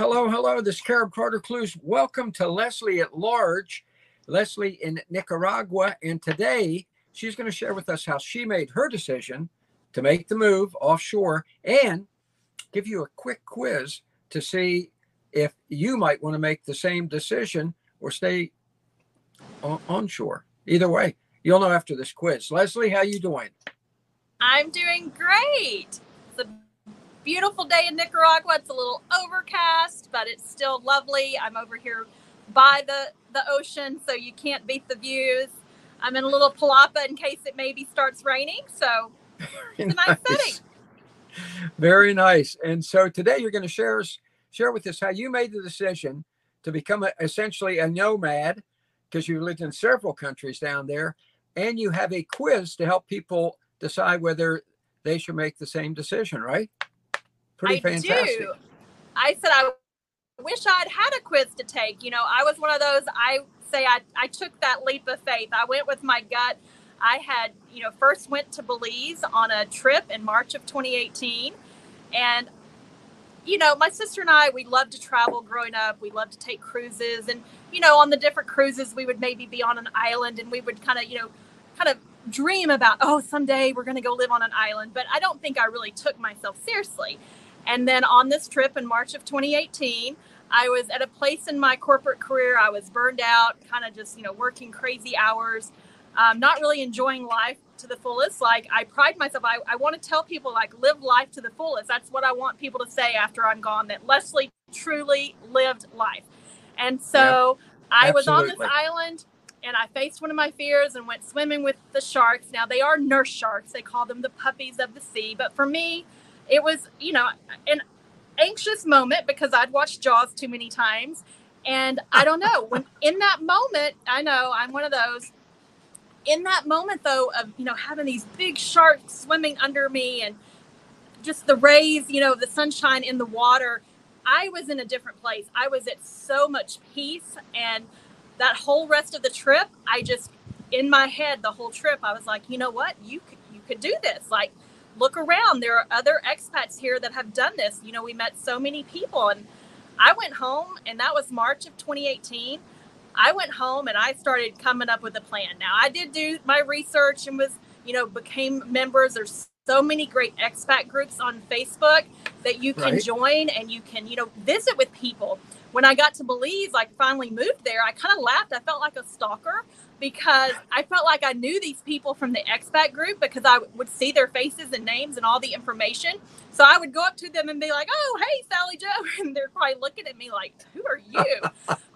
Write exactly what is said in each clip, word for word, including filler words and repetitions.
hello, hello. This is Carib Carter Clues. Welcome to Leslie at Large, Leslie in Nicaragua. And today she's going to share with us how she made her decision to make the move offshore and give you a quick quiz to see if you might want to make the same decision or stay on onshore. Either way, you'll know after this quiz. Leslie, how you doing? I'm doing great. Beautiful day in Nicaragua. It's a little overcast, but it's still lovely. I'm over here by the, the ocean, so you can't beat the views. I'm in a little palapa in case it maybe starts raining, so it's a nice setting. Very nice. And so today you're going to share, share with us how you made the decision to become a, essentially a nomad, because you lived in several countries down there, and you have a quiz to help people decide whether they should make the same decision, right? Pretty fantastic. I do. I said I wish I'd had a quiz to take. You know, I was one of those, I say I, I took that leap of faith. I went with my gut. I had, you know, first went to Belize on a trip in March of twenty eighteen. And, you know, my sister and I, we loved to travel growing up. We loved to take cruises. And, you know, on the different cruises, we would maybe be on an island and we would kind of, you know, kind of dream about, oh, someday we're going to go live on an island. But I don't think I really took myself seriously. And then on this trip in March of twenty eighteen, I was at a place in my corporate career. I was burned out, kind of just, you know, working crazy hours, um, not really enjoying life to the fullest. Like I pride myself. I, I want to tell people like live life to the fullest. That's what I want people to say after I'm gone, that Leslie truly lived life. And so yeah, I was on this island and I faced one of my fears and went swimming with the sharks. Now they are nurse sharks. They call them the puppies of the sea. But for me, it was, you know, an anxious moment because I'd watched Jaws too many times. And I don't know, when in that moment, I know I'm one of those. In that moment, though, of, you know, having these big sharks swimming under me and just the rays, you know, the sunshine in the water, I was in a different place. I was at so much peace. And that whole rest of the trip, I just, in my head, the whole trip, I was like, you know what, you could, you could do this. Like, look around. There are other expats here that have done this. You know, we met so many people. And I went home, and that was March of twenty eighteen. I went home and I started coming up with a plan. Now, I did do my research and was, you know, became members. There's so many great expat groups on Facebook that you can right. join and you can, you know, visit with people. When I got to Belize, like finally moved there, I kind of laughed. I felt like a stalker because I felt like I knew these people from the expat group because I would see their faces and names and all the information. So I would go up to them and be like, oh, hey, Sally Joe. And they're probably looking at me like, who are you?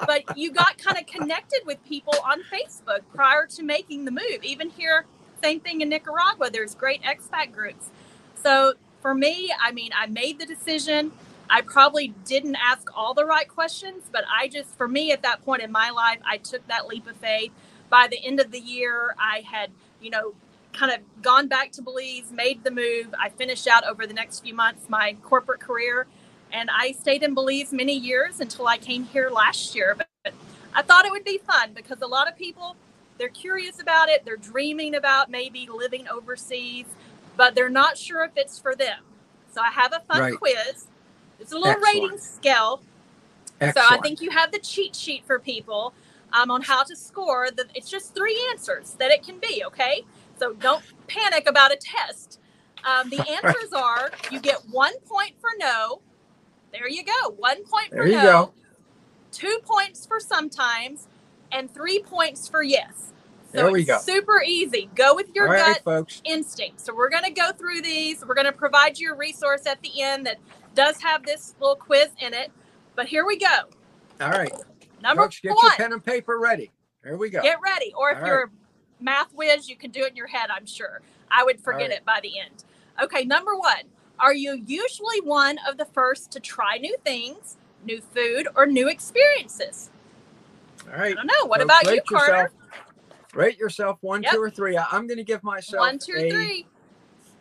But you got kind of connected with people on Facebook prior to making the move. Even here, same thing in Nicaragua. There's great expat groups. So for me, I mean, I made the decision. I probably didn't ask all the right questions, but I just, for me at that point in my life, I took that leap of faith. By the end of the year, I had, you know, kind of gone back to Belize, made the move. I finished out over the next few months my corporate career, and I stayed in Belize many years until I came here last year. But, but I thought it would be fun because a lot of people, they're curious about it. They're dreaming about maybe living overseas, but they're not sure if it's for them. So I have a fun right. quiz. It's a little Excellent. rating scale. Excellent. So I think you have the cheat sheet for people um, on how to score. The, it's just three answers that it can be, okay? So don't panic about a test. Um, the answers are you get one point for no. There you go. One point there for you no. Go. Two points for sometimes and three points for yes. So there we it's go. Super easy. Go with your All gut right, folks. instinct. So we're going to go through these. We're going to provide you a resource at the end that does have this little quiz in it, but here we go. All right. Number Folks, get one. Get your pen and paper ready. Here we go. Get ready. Or if All you're right. a math whiz, you can do it in your head, I'm sure. I would forget right. it by the end. Okay, number one. Are you usually one of the first to try new things, new food, or new experiences? All right. I don't know. What Folks, about you, Carter? Yourself, rate yourself one, yep. two, or three. I, I'm going to give myself one, two, a, three.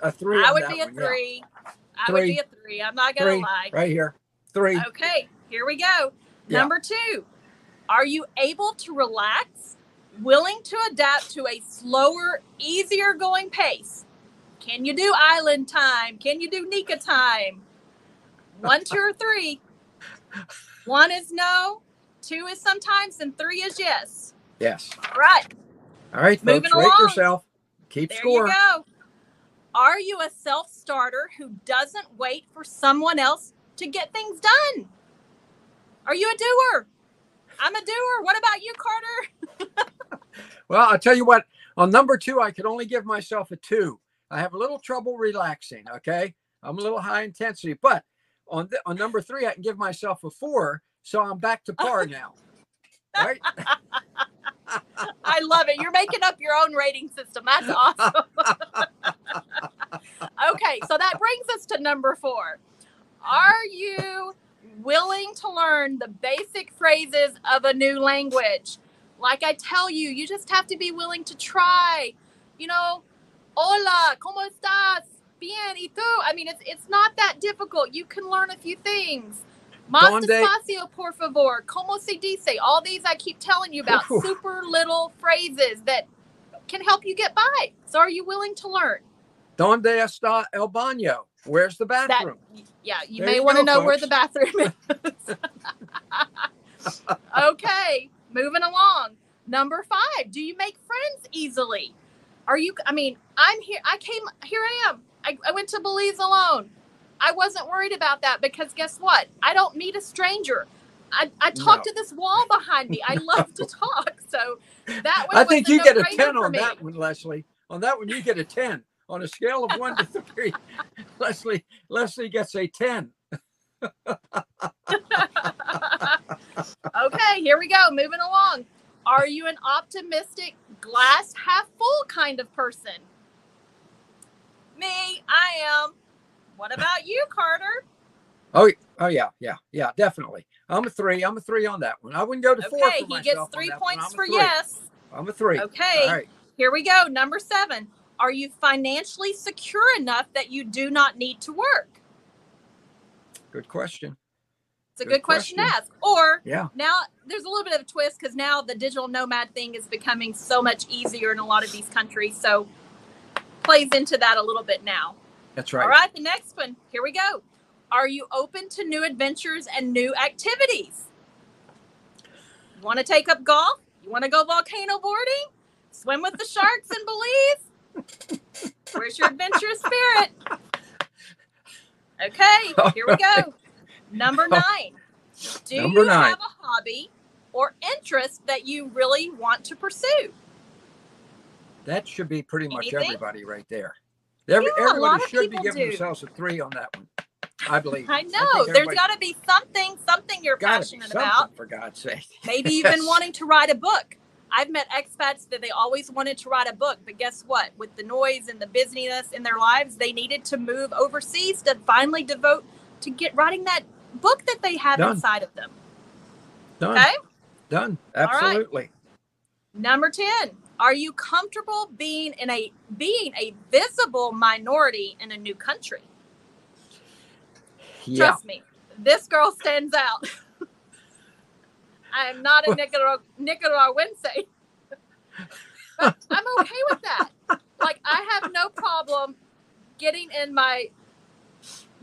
A three. I would be a one. three. Yeah. I three. would be a three. I'm not going to lie. Right here. Three. Okay. Here we go. Yeah. Number two. Are you able to relax, willing to adapt to a slower, easier going pace? Can you do island time? Can you do Nika time? One, two, or three. One is no, two is sometimes, and three is yes. Yes. All right. All right, folks, rate yourself. Keep there score. There you go. Are you a self-starter who doesn't wait for someone else to get things done? Are you a doer? I'm a doer. What about you, Carter? Well, I'll tell you what. On number two, I could only give myself a two. I have a little trouble relaxing, okay? I'm a little high intensity. But on the, on number three, I can give myself a four, so I'm back to par now. Right? I love it. You're making up your own rating system. That's awesome. Okay, so that brings us to number four. Are you willing to learn the basic phrases of a new language? Like I tell you, you just have to be willing to try. You know, hola, ¿cómo estás? Bien, ¿y tú? I mean, it's it's not that difficult. You can learn a few things. Más despacio, por favor. ¿Cómo se dice? All these I keep telling you about. Ooh. Super little phrases that can help you get by. So are you willing to learn? Donde está el baño? Where's the bathroom? That, yeah, you there may want to know, folks, where the bathroom is. Okay, moving along. Number five, do you make friends easily? Are you, I mean, I'm here, I came, here I am. I, I went to Belize alone. I wasn't worried about that because guess what? I don't meet a stranger. I, I talk no. to this wall behind me. I love to talk. So that one I think you get a ten on that one, Leslie. On that one, you get a ten. On a scale of one to three, Leslie, Leslie gets a ten. Okay, here we go. Moving along. Are you an optimistic, glass half full kind of person? Me, I am. What about you, Carter? Oh, oh yeah, yeah, yeah, definitely. I'm a three. I'm a three on that one. I wouldn't go to okay, four. Okay, he gets three points for three. Yes. I'm a three. Okay, right. Here we go. Number seven. Are you financially secure enough that you do not need to work? Good question. It's a good, good question to ask. Or yeah. Now there's a little bit of a twist because now the digital nomad thing is becoming so much easier in a lot of these countries. So plays into that a little bit now. That's right. All right. The next one. Here we go. Are you open to new adventures and new activities? You want to take up golf? You want to go volcano boarding? Swim with the sharks in Belize? Where's your adventurous spirit? Okay, here we go. Number nine. Do Number you nine. have a hobby or interest that you really want to pursue? That should be pretty much Anything? everybody right there. Every, yeah, everybody should be giving do. themselves a three on that one, I believe. I know. I There's got to be something, something you're passionate something, about. For God's sake. Maybe you've yes. been wanting to write a book. I've met expats that they always wanted to write a book, but guess what? With the noise and the busyness in their lives, they needed to move overseas to finally devote to get writing that book that they have Done. inside of them. Done. Okay? Done. Absolutely. Right. Number ten. Are you comfortable being in a being a visible minority in a new country? Yeah. Trust me, this girl stands out. I am not a Nicarag- Nicaraguense, but I'm okay with that. Like, I have no problem getting in my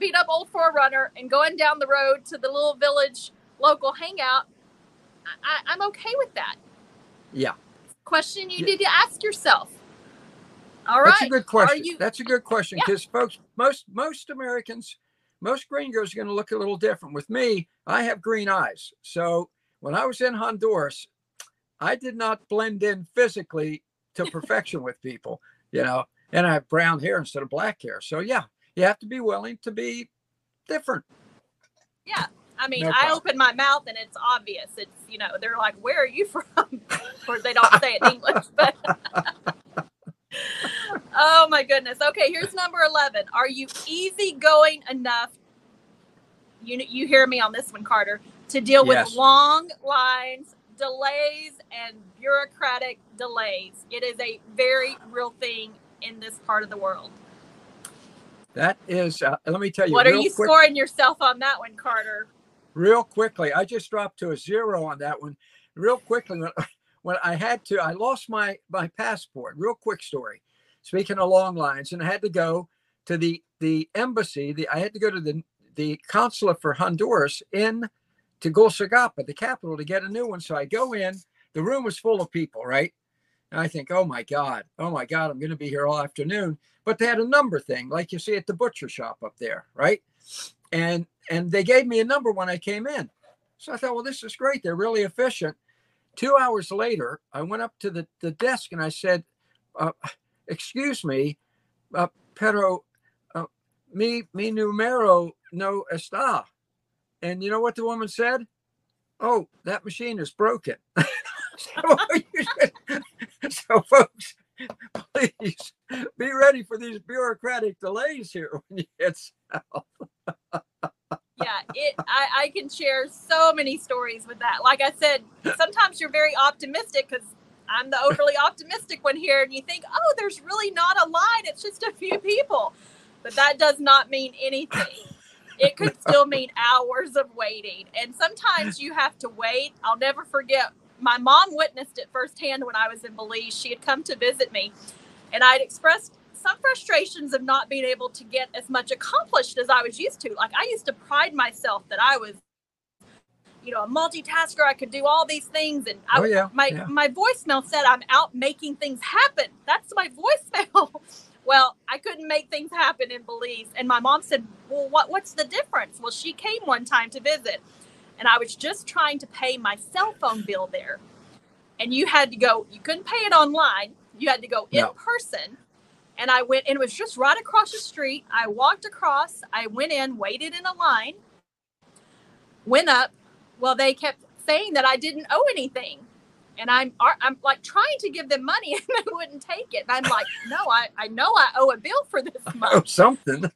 beat-up old four runner and going down the road to the little village local hangout. I- I'm okay with that. Yeah. Question you yeah. need to ask yourself. All right. That's a good question. You- That's a good question because, yeah. folks, most most Americans, most gringos are going to look a little different. With me, I have green eyes, so... When I was in Honduras, I did not blend in physically to perfection with people, you know, and I have brown hair instead of black hair. So, yeah, you have to be willing to be different. Yeah. I mean, no I open my mouth and it's obvious. It's, you know, they're like, where are you from? Of course, they don't say it in English. But oh, my goodness. Okay, here's number eleven. Are you easygoing enough? You, you hear me on this one, Carter. To deal with yes. long lines, delays, and bureaucratic delays. It is a very real thing in this part of the world. That is, uh, let me tell you. What are you quick, scoring yourself on that one, Carter? Real quickly. I just dropped to a zero on that one. Real quickly, when, when I had to, I lost my, my passport. Real quick story. Speaking of long lines, and I had to go to the, the embassy. The I had to go to the, the consulate for Honduras in to Gusagapa, the capital, to get a new one. So I go in. The room was full of people, right? And I think, oh, my God. Oh, my God, I'm going to be here all afternoon. But they had a number thing, like you see at the butcher shop up there, right? And and they gave me a number when I came in. So I thought, well, this is great. They're really efficient. Two hours later, I went up to the, the desk and I said, uh, excuse me, uh, pero uh, mi, mi numero no está. And you know what the woman said? Oh, that machine is broken. so, so folks, please be ready for these bureaucratic delays here when you get south. Yeah, it, I, I can share so many stories with that. Like I said, sometimes you're very optimistic because I'm the overly optimistic one here. And you think, oh, there's really not a line. It's just a few people. But that does not mean anything. It could still mean hours of waiting. And sometimes you have to wait. I'll never forget. My mom witnessed it firsthand when I was in Belize. She had come to visit me. And I had expressed some frustrations of not being able to get as much accomplished as I was used to. Like I used to pride myself that I was, you know, a multitasker. I could do all these things. And I, oh, yeah, my, yeah. my voicemail said I'm out making things happen. That's my voicemail. Well, I couldn't make things happen in Belize. And my mom said, well, what, what's the difference? Well, she came one time to visit and I was just trying to pay my cell phone bill there. And you had to go, you couldn't pay it online. You had to go in no. person. And I went, and it was just right across the street. I walked across, I went in, waited in a line, went up. Well, they kept saying that I didn't owe anything. And I'm I'm like trying to give them money and they wouldn't take it. And I'm like, no, I, I know I owe a bill for this month. I owe something.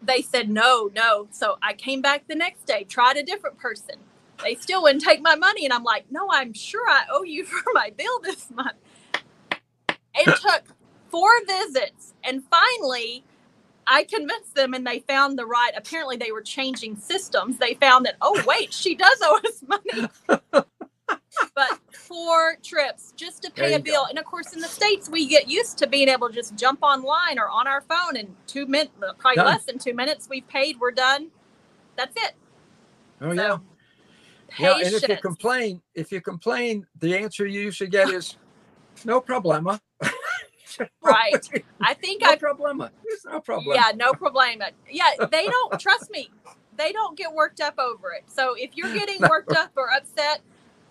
They said, no, no. So I came back the next day, tried a different person. They still wouldn't take my money. And I'm like, no, I'm sure I owe you for my bill this month. It took four visits. And finally, I convinced them and they found the right. Apparently, they were changing systems. They found that, oh, wait, she does owe us money. But four trips just to pay a bill. Go. And, of course, in the States, we get used to being able to just jump online or on our phone in two minutes, probably done. less than two minutes. We've paid. We're done. That's it. Oh, so, yeah. Patience. Yeah. And if you complain, if you complain, the answer you usually get is, no problema. Right. I think no I... Problema. There's no problema. Yeah, no problema. Yeah, they don't, trust me, they don't get worked up over it. So if you're getting no. worked up or upset,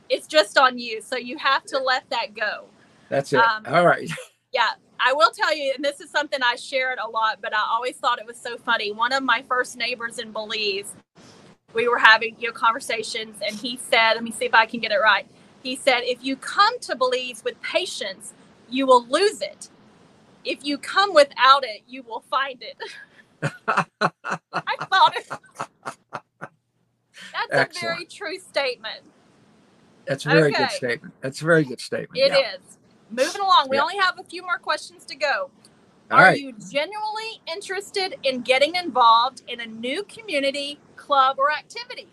it's just on you. So you have to let that go. That's it. Um, All right. Yeah. I will tell you, and this is something I shared a lot, but I always thought it was so funny. One of my first neighbors in Belize, we were having, you know, conversations, and he said, let me see if I can get it right. He said, if you come to Belize with patience, you will lose it. If you come without it, you will find it. I thought it. That's Excellent. a very true statement. That's a very okay. good statement. That's a very good statement. It yeah. is. Moving along. We yeah. only have a few more questions to go. All Are right. you genuinely interested in getting involved in a new community, club, or activities?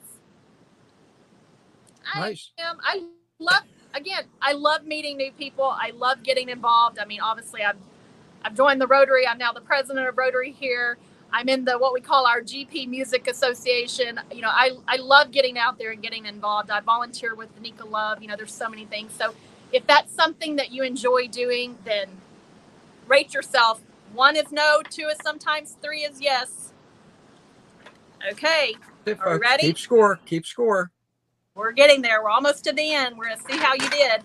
Nice. I am. I love, again, I love meeting new people. I love getting involved. I mean, obviously, I've, I've joined the Rotary. I'm now the president of Rotary here. I'm in the what we call our G P Music Association. You know, I, I love getting out there and getting involved. I volunteer with Nika Love. You know, there's so many things. So if that's something that you enjoy doing, then rate yourself. One is no, two is sometimes, three is yes. Okay. Are we ready? Keep score. Keep score. We're getting there. We're almost to the end. We're going to see how you did.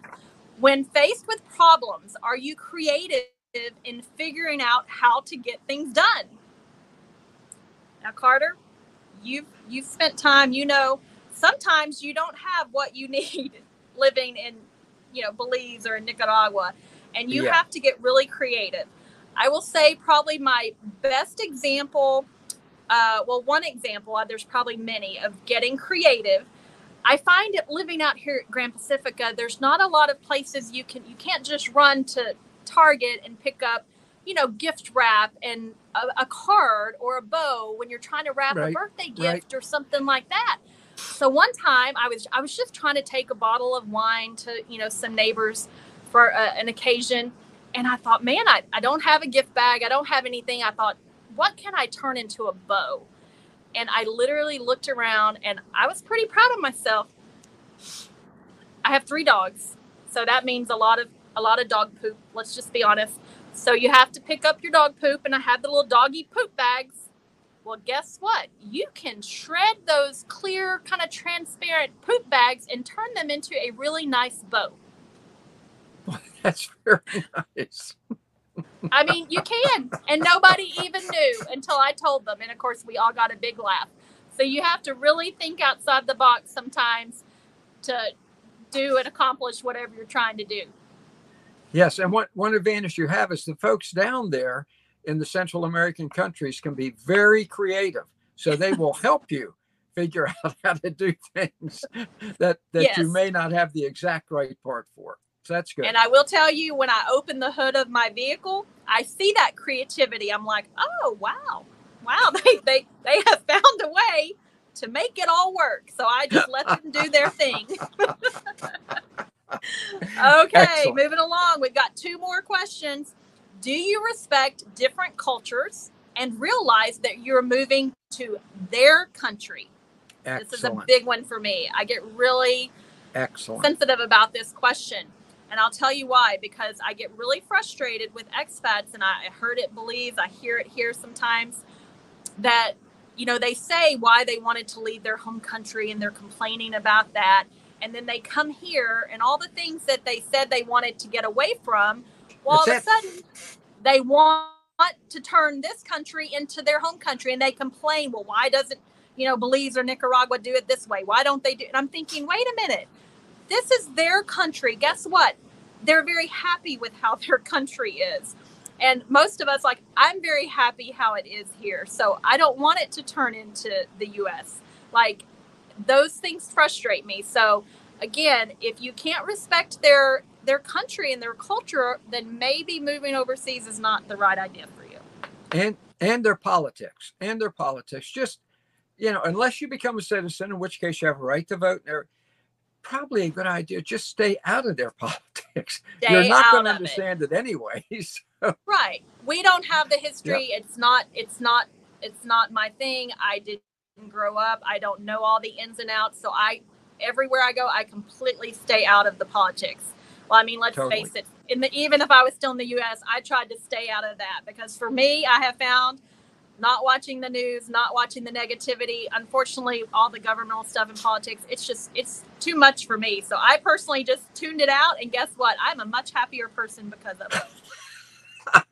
When faced with problems, are you creative in figuring out how to get things done? Now, Carter, you've, you've spent time, you know, sometimes you don't have what you need living in, you know, Belize or in Nicaragua, and you yeah. have to get really creative. I will say probably my best example, uh, well, one example, there's probably many, of getting creative. I find it living out here at Grand Pacifica, there's not a lot of places you can, you can't just run to Target and pick up, you know, gift wrap and a, a card or a bow when you're trying to wrap right, a birthday gift right. or something like that. So one time I was, I was just trying to take a bottle of wine to, you know, some neighbors for uh, an occasion. And I thought, man, I, I don't have a gift bag. I don't have anything. I thought, what can I turn into a bow? And I literally looked around and I was pretty proud of myself. I have three dogs. So that means a lot of, a lot of dog poop. Let's just be honest. So you have to pick up your dog poop, and I have the little doggy poop bags. Well, guess what? You can shred those clear, kind of transparent poop bags and turn them into a really nice bow. That's very nice. I mean, you can. And nobody even knew until I told them. And, of course, we all got a big laugh. So you have to really think outside the box sometimes to do and accomplish whatever you're trying to do. Yes. And what, one advantage you have is the folks down there in the Central American countries can be very creative. So they will help you figure out how to do things that, that yes. you may not have the exact right part for. So that's good. And I will tell you, when I open the hood of my vehicle, I see that creativity. I'm like, oh, wow. Wow. They, they, they have found a way to make it all work. So I just let them do their thing. Okay. Excellent. Moving along. We've got two more questions. Do you respect different cultures and realize that you're moving to their country? Excellent. This is a big one for me. I get really Excellent. sensitive about this question. And I'll tell you why, because I get really frustrated with expats, and I heard it, believe, I hear it here sometimes, that, you know, they say why they wanted to leave their home country and they're complaining about that. And then they come here and all the things that they said they wanted to get away from, well, all of a sudden they want to turn this country into their home country, and they complain, well, why doesn't, you know, Belize or Nicaragua do it this way? Why don't they do it? And I'm thinking, wait a minute. This is their country. Guess what? They're very happy with how their country is. And most of us, like, I'm very happy how it is here. So I don't want it to turn into the U S. Like, those things frustrate me. So, again, if you can't respect their their country and their culture, then maybe moving overseas is not the right idea for you. And and their politics. And their politics. Just, you know, unless you become a citizen, in which case you have a right to vote, and probably a good idea, just stay out of their politics. Stay You're not going to understand it, it anyway. So. Right. We don't have the history. Yep. It's not, it's not, it's not my thing. I didn't grow up. I don't know all the ins and outs. So I, everywhere I go, I completely stay out of the politics. Well, I mean, let's totally. face it. In the, even if I was still in the U S, I tried to stay out of that, because for me, I have found not watching the news, not watching the negativity. Unfortunately, all the governmental stuff and politics, it's just, it's too much for me. So I personally just tuned it out. And guess what? I'm a much happier person because of it.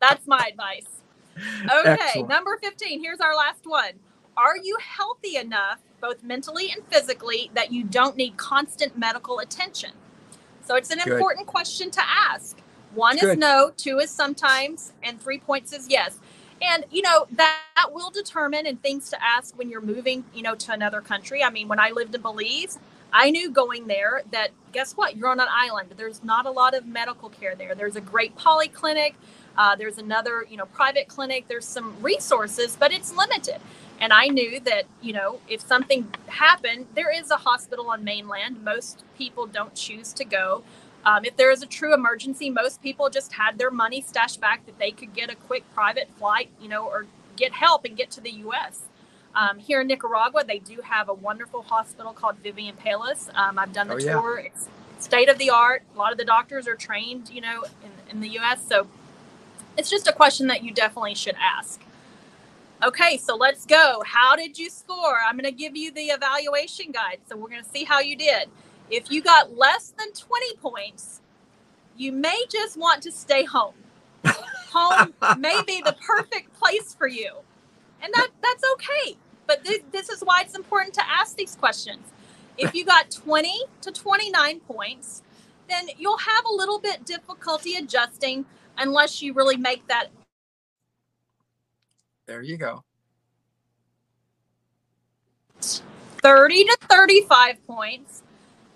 That's my advice. Okay. Excellent. Number fifteen. Here's our last one. Are you healthy enough, both mentally and physically, that you don't need constant medical attention? So it's an Good. important question to ask. One Good. is no, two is sometimes, and three points is yes. And, you know, that, that will determine, and things to ask when you're moving, you know, to another country. I mean, when I lived in Belize, I knew going there that, guess what? You're on an island. There's not a lot of medical care there. There's a great poly clinic. Uh, there's another, you know, private clinic. There's some resources, but it's limited. And I knew that, you know, if something happened, there is a hospital on mainland. Most people don't choose to go. Um, if there is a true emergency, most people just had their money stashed back that they could get a quick private flight, you know, or get help and get to the U S. Um, here in Nicaragua, they do have a wonderful hospital called Vivian Palace. Um, I've done the oh, yeah. tour. It's state of the art. A lot of the doctors are trained, you know, in, in the U S. So it's just a question that you definitely should ask. Okay, so let's go. How did you score? I'm going to give you the evaluation guide. So we're going to see how you did. If you got less than twenty points, you may just want to stay home. Home may be the perfect place for you. And that, that's okay. But th- this is why it's important to ask these questions. If you got twenty to twenty-nine points, then you'll have a little bit difficulty adjusting unless you really make that. There you go. thirty to thirty-five points.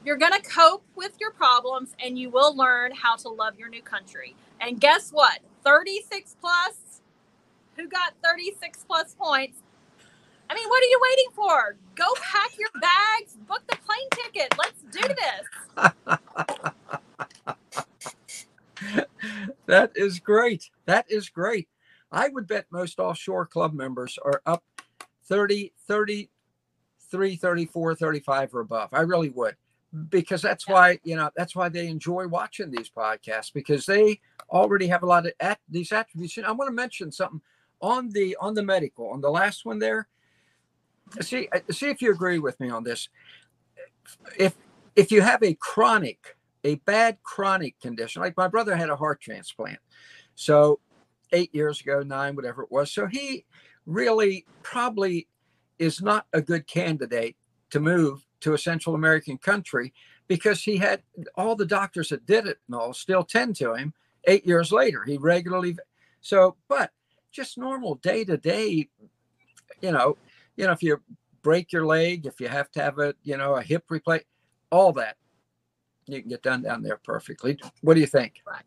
You're going to cope with your problems, and you will learn how to love your new country. And guess what? thirty-six plus. Who got thirty-six plus points? I mean, what are you waiting for? Go pack your bags, book the plane ticket. Let's do this. That is great. That is great. I would bet most offshore club members are up thirty, thirty-three, thirty-four, thirty-five or above. I really would, because that's why, you know, that's why they enjoy watching these podcasts, because they already have a lot of at, these attributes. And I want to mention something on the, on the medical, on the last one there. See, see if you agree with me on this. If, if you have a chronic, a bad chronic condition, like my brother had a heart transplant, so eight years ago, nine, whatever it was. So he really probably is not a good candidate to move to a Central American country, because he had all the doctors that did it and all still tend to him eight years later. He regularly, so, but just normal day to day, you know, you know, if you break your leg, if you have to have a, you know, a hip replacement, all that, you can get done down there perfectly. What do you think? Right.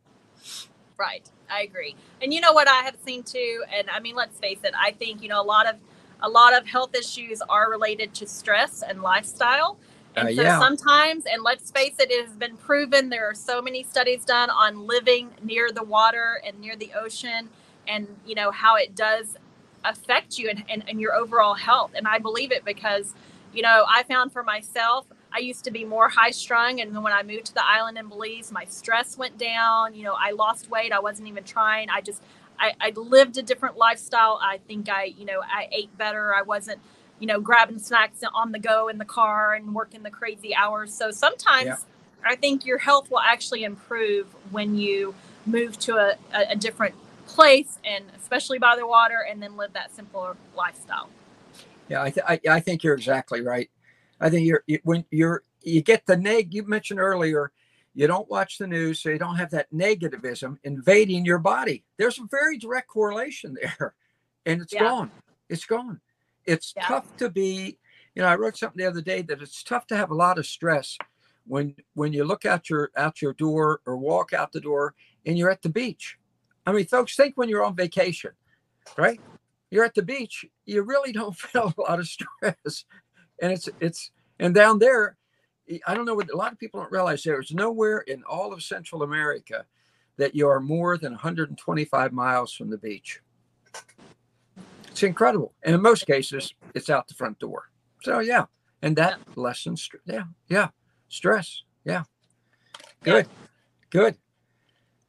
Right. I agree. And you know what I have seen too, and I mean, let's face it, I think, you know, a lot of, a lot of health issues are related to stress and lifestyle. And uh, so yeah. sometimes, and let's face it, it has been proven. There are so many studies done on living near the water and near the ocean, and you know, how it does affect you and, and, and your overall health. And I believe it because, you know, I found for myself, I used to be more high strung. And then when I moved to the island in Belize, my stress went down. You know, I lost weight. I wasn't even trying. I just, I, I lived a different lifestyle. I think I, you know, I ate better. I wasn't, you know, grabbing snacks on the go in the car and working the crazy hours. So sometimes yeah. I think your health will actually improve when you move to a, a, a different place, and especially by the water, and then live that simpler lifestyle. Yeah, I, th- I, I think you're exactly right. I think you're, you, when you're, you get the neg, you mentioned earlier, you don't watch the news, so you don't have that negativism invading your body. There's a very direct correlation there, and it's yeah. gone. It's gone. It's yeah. tough to be, you know, I wrote something the other day that it's tough to have a lot of stress when, when you look out your, out your door or walk out the door and you're at the beach. I mean, folks, think when you're on vacation, right? You're at the beach, you really don't feel a lot of stress. And it's, it's, and down there, I don't know what a lot of people don't realize, there's nowhere in all of Central America that you are more than one hundred twenty-five miles from the beach. It's incredible. And in most cases, it's out the front door. So, yeah. And that yeah. lessens, yeah, yeah. stress. Yeah. Good. Yeah. Good.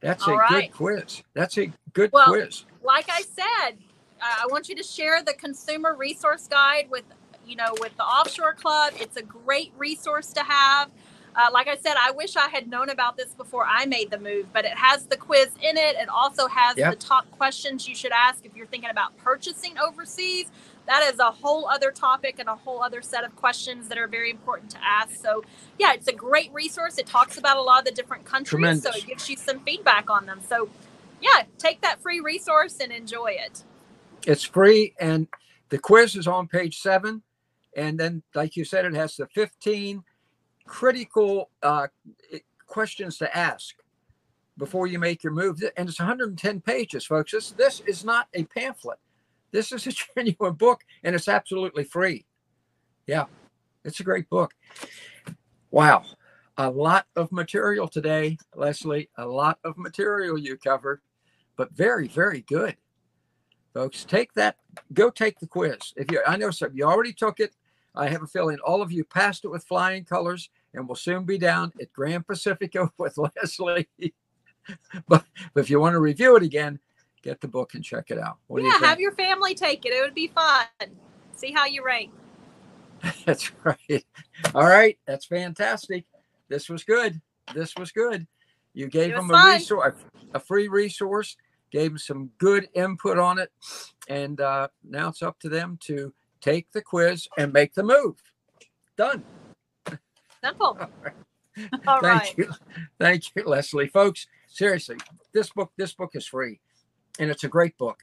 That's all a right. good quiz. That's a good well, quiz. Like I said, I want you to share the consumer resource guide with you know, with the Offshore Club. It's a great resource to have. Uh, like I said, I wish I had known about this before I made the move, but it has the quiz in it. It also has yep. the top questions you should ask if you're thinking about purchasing overseas. That is a whole other topic and a whole other set of questions that are very important to ask. So, yeah, it's a great resource. It talks about a lot of the different countries, Tremendous. so it gives you some feedback on them. So, yeah, take that free resource and enjoy it. It's free, and the quiz is on page seven. And then, like you said, it has the fifteen critical uh, questions to ask before you make your move. And it's one hundred ten pages, folks. This, this is not a pamphlet. This is a genuine book, and it's absolutely free. Yeah, it's a great book. Wow. A lot of material today, Leslie. A lot of material you covered, but very, very good. Folks, take that. Go take the quiz. If you, I know some of you already took it. I have a feeling all of you passed it with flying colors, and will soon be down at Grand Pacifica with Leslie. But, but if you want to review it again, get the book and check it out. What yeah, you have your family take it. It would be fun. See how you rank. That's right. All right. That's fantastic. This was good. This was good. You gave them a resource, a free resource, gave them some good input on it. And uh, now it's up to them to take the quiz and make the move. Done. Simple. All right. All Thank right. you. Thank you, Leslie. Folks, seriously, this book, this book is free. And it's a great book.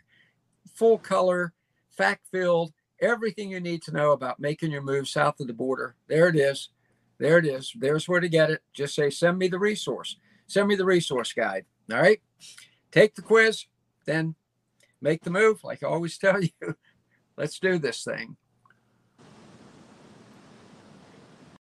Full color, fact-filled, everything you need to know about making your move south of the border. There it is. There it is. There's where to get it. Just say, send me the resource. Send me the resource guide. All right? Take the quiz, then make the move. Like I always tell you, let's do this thing.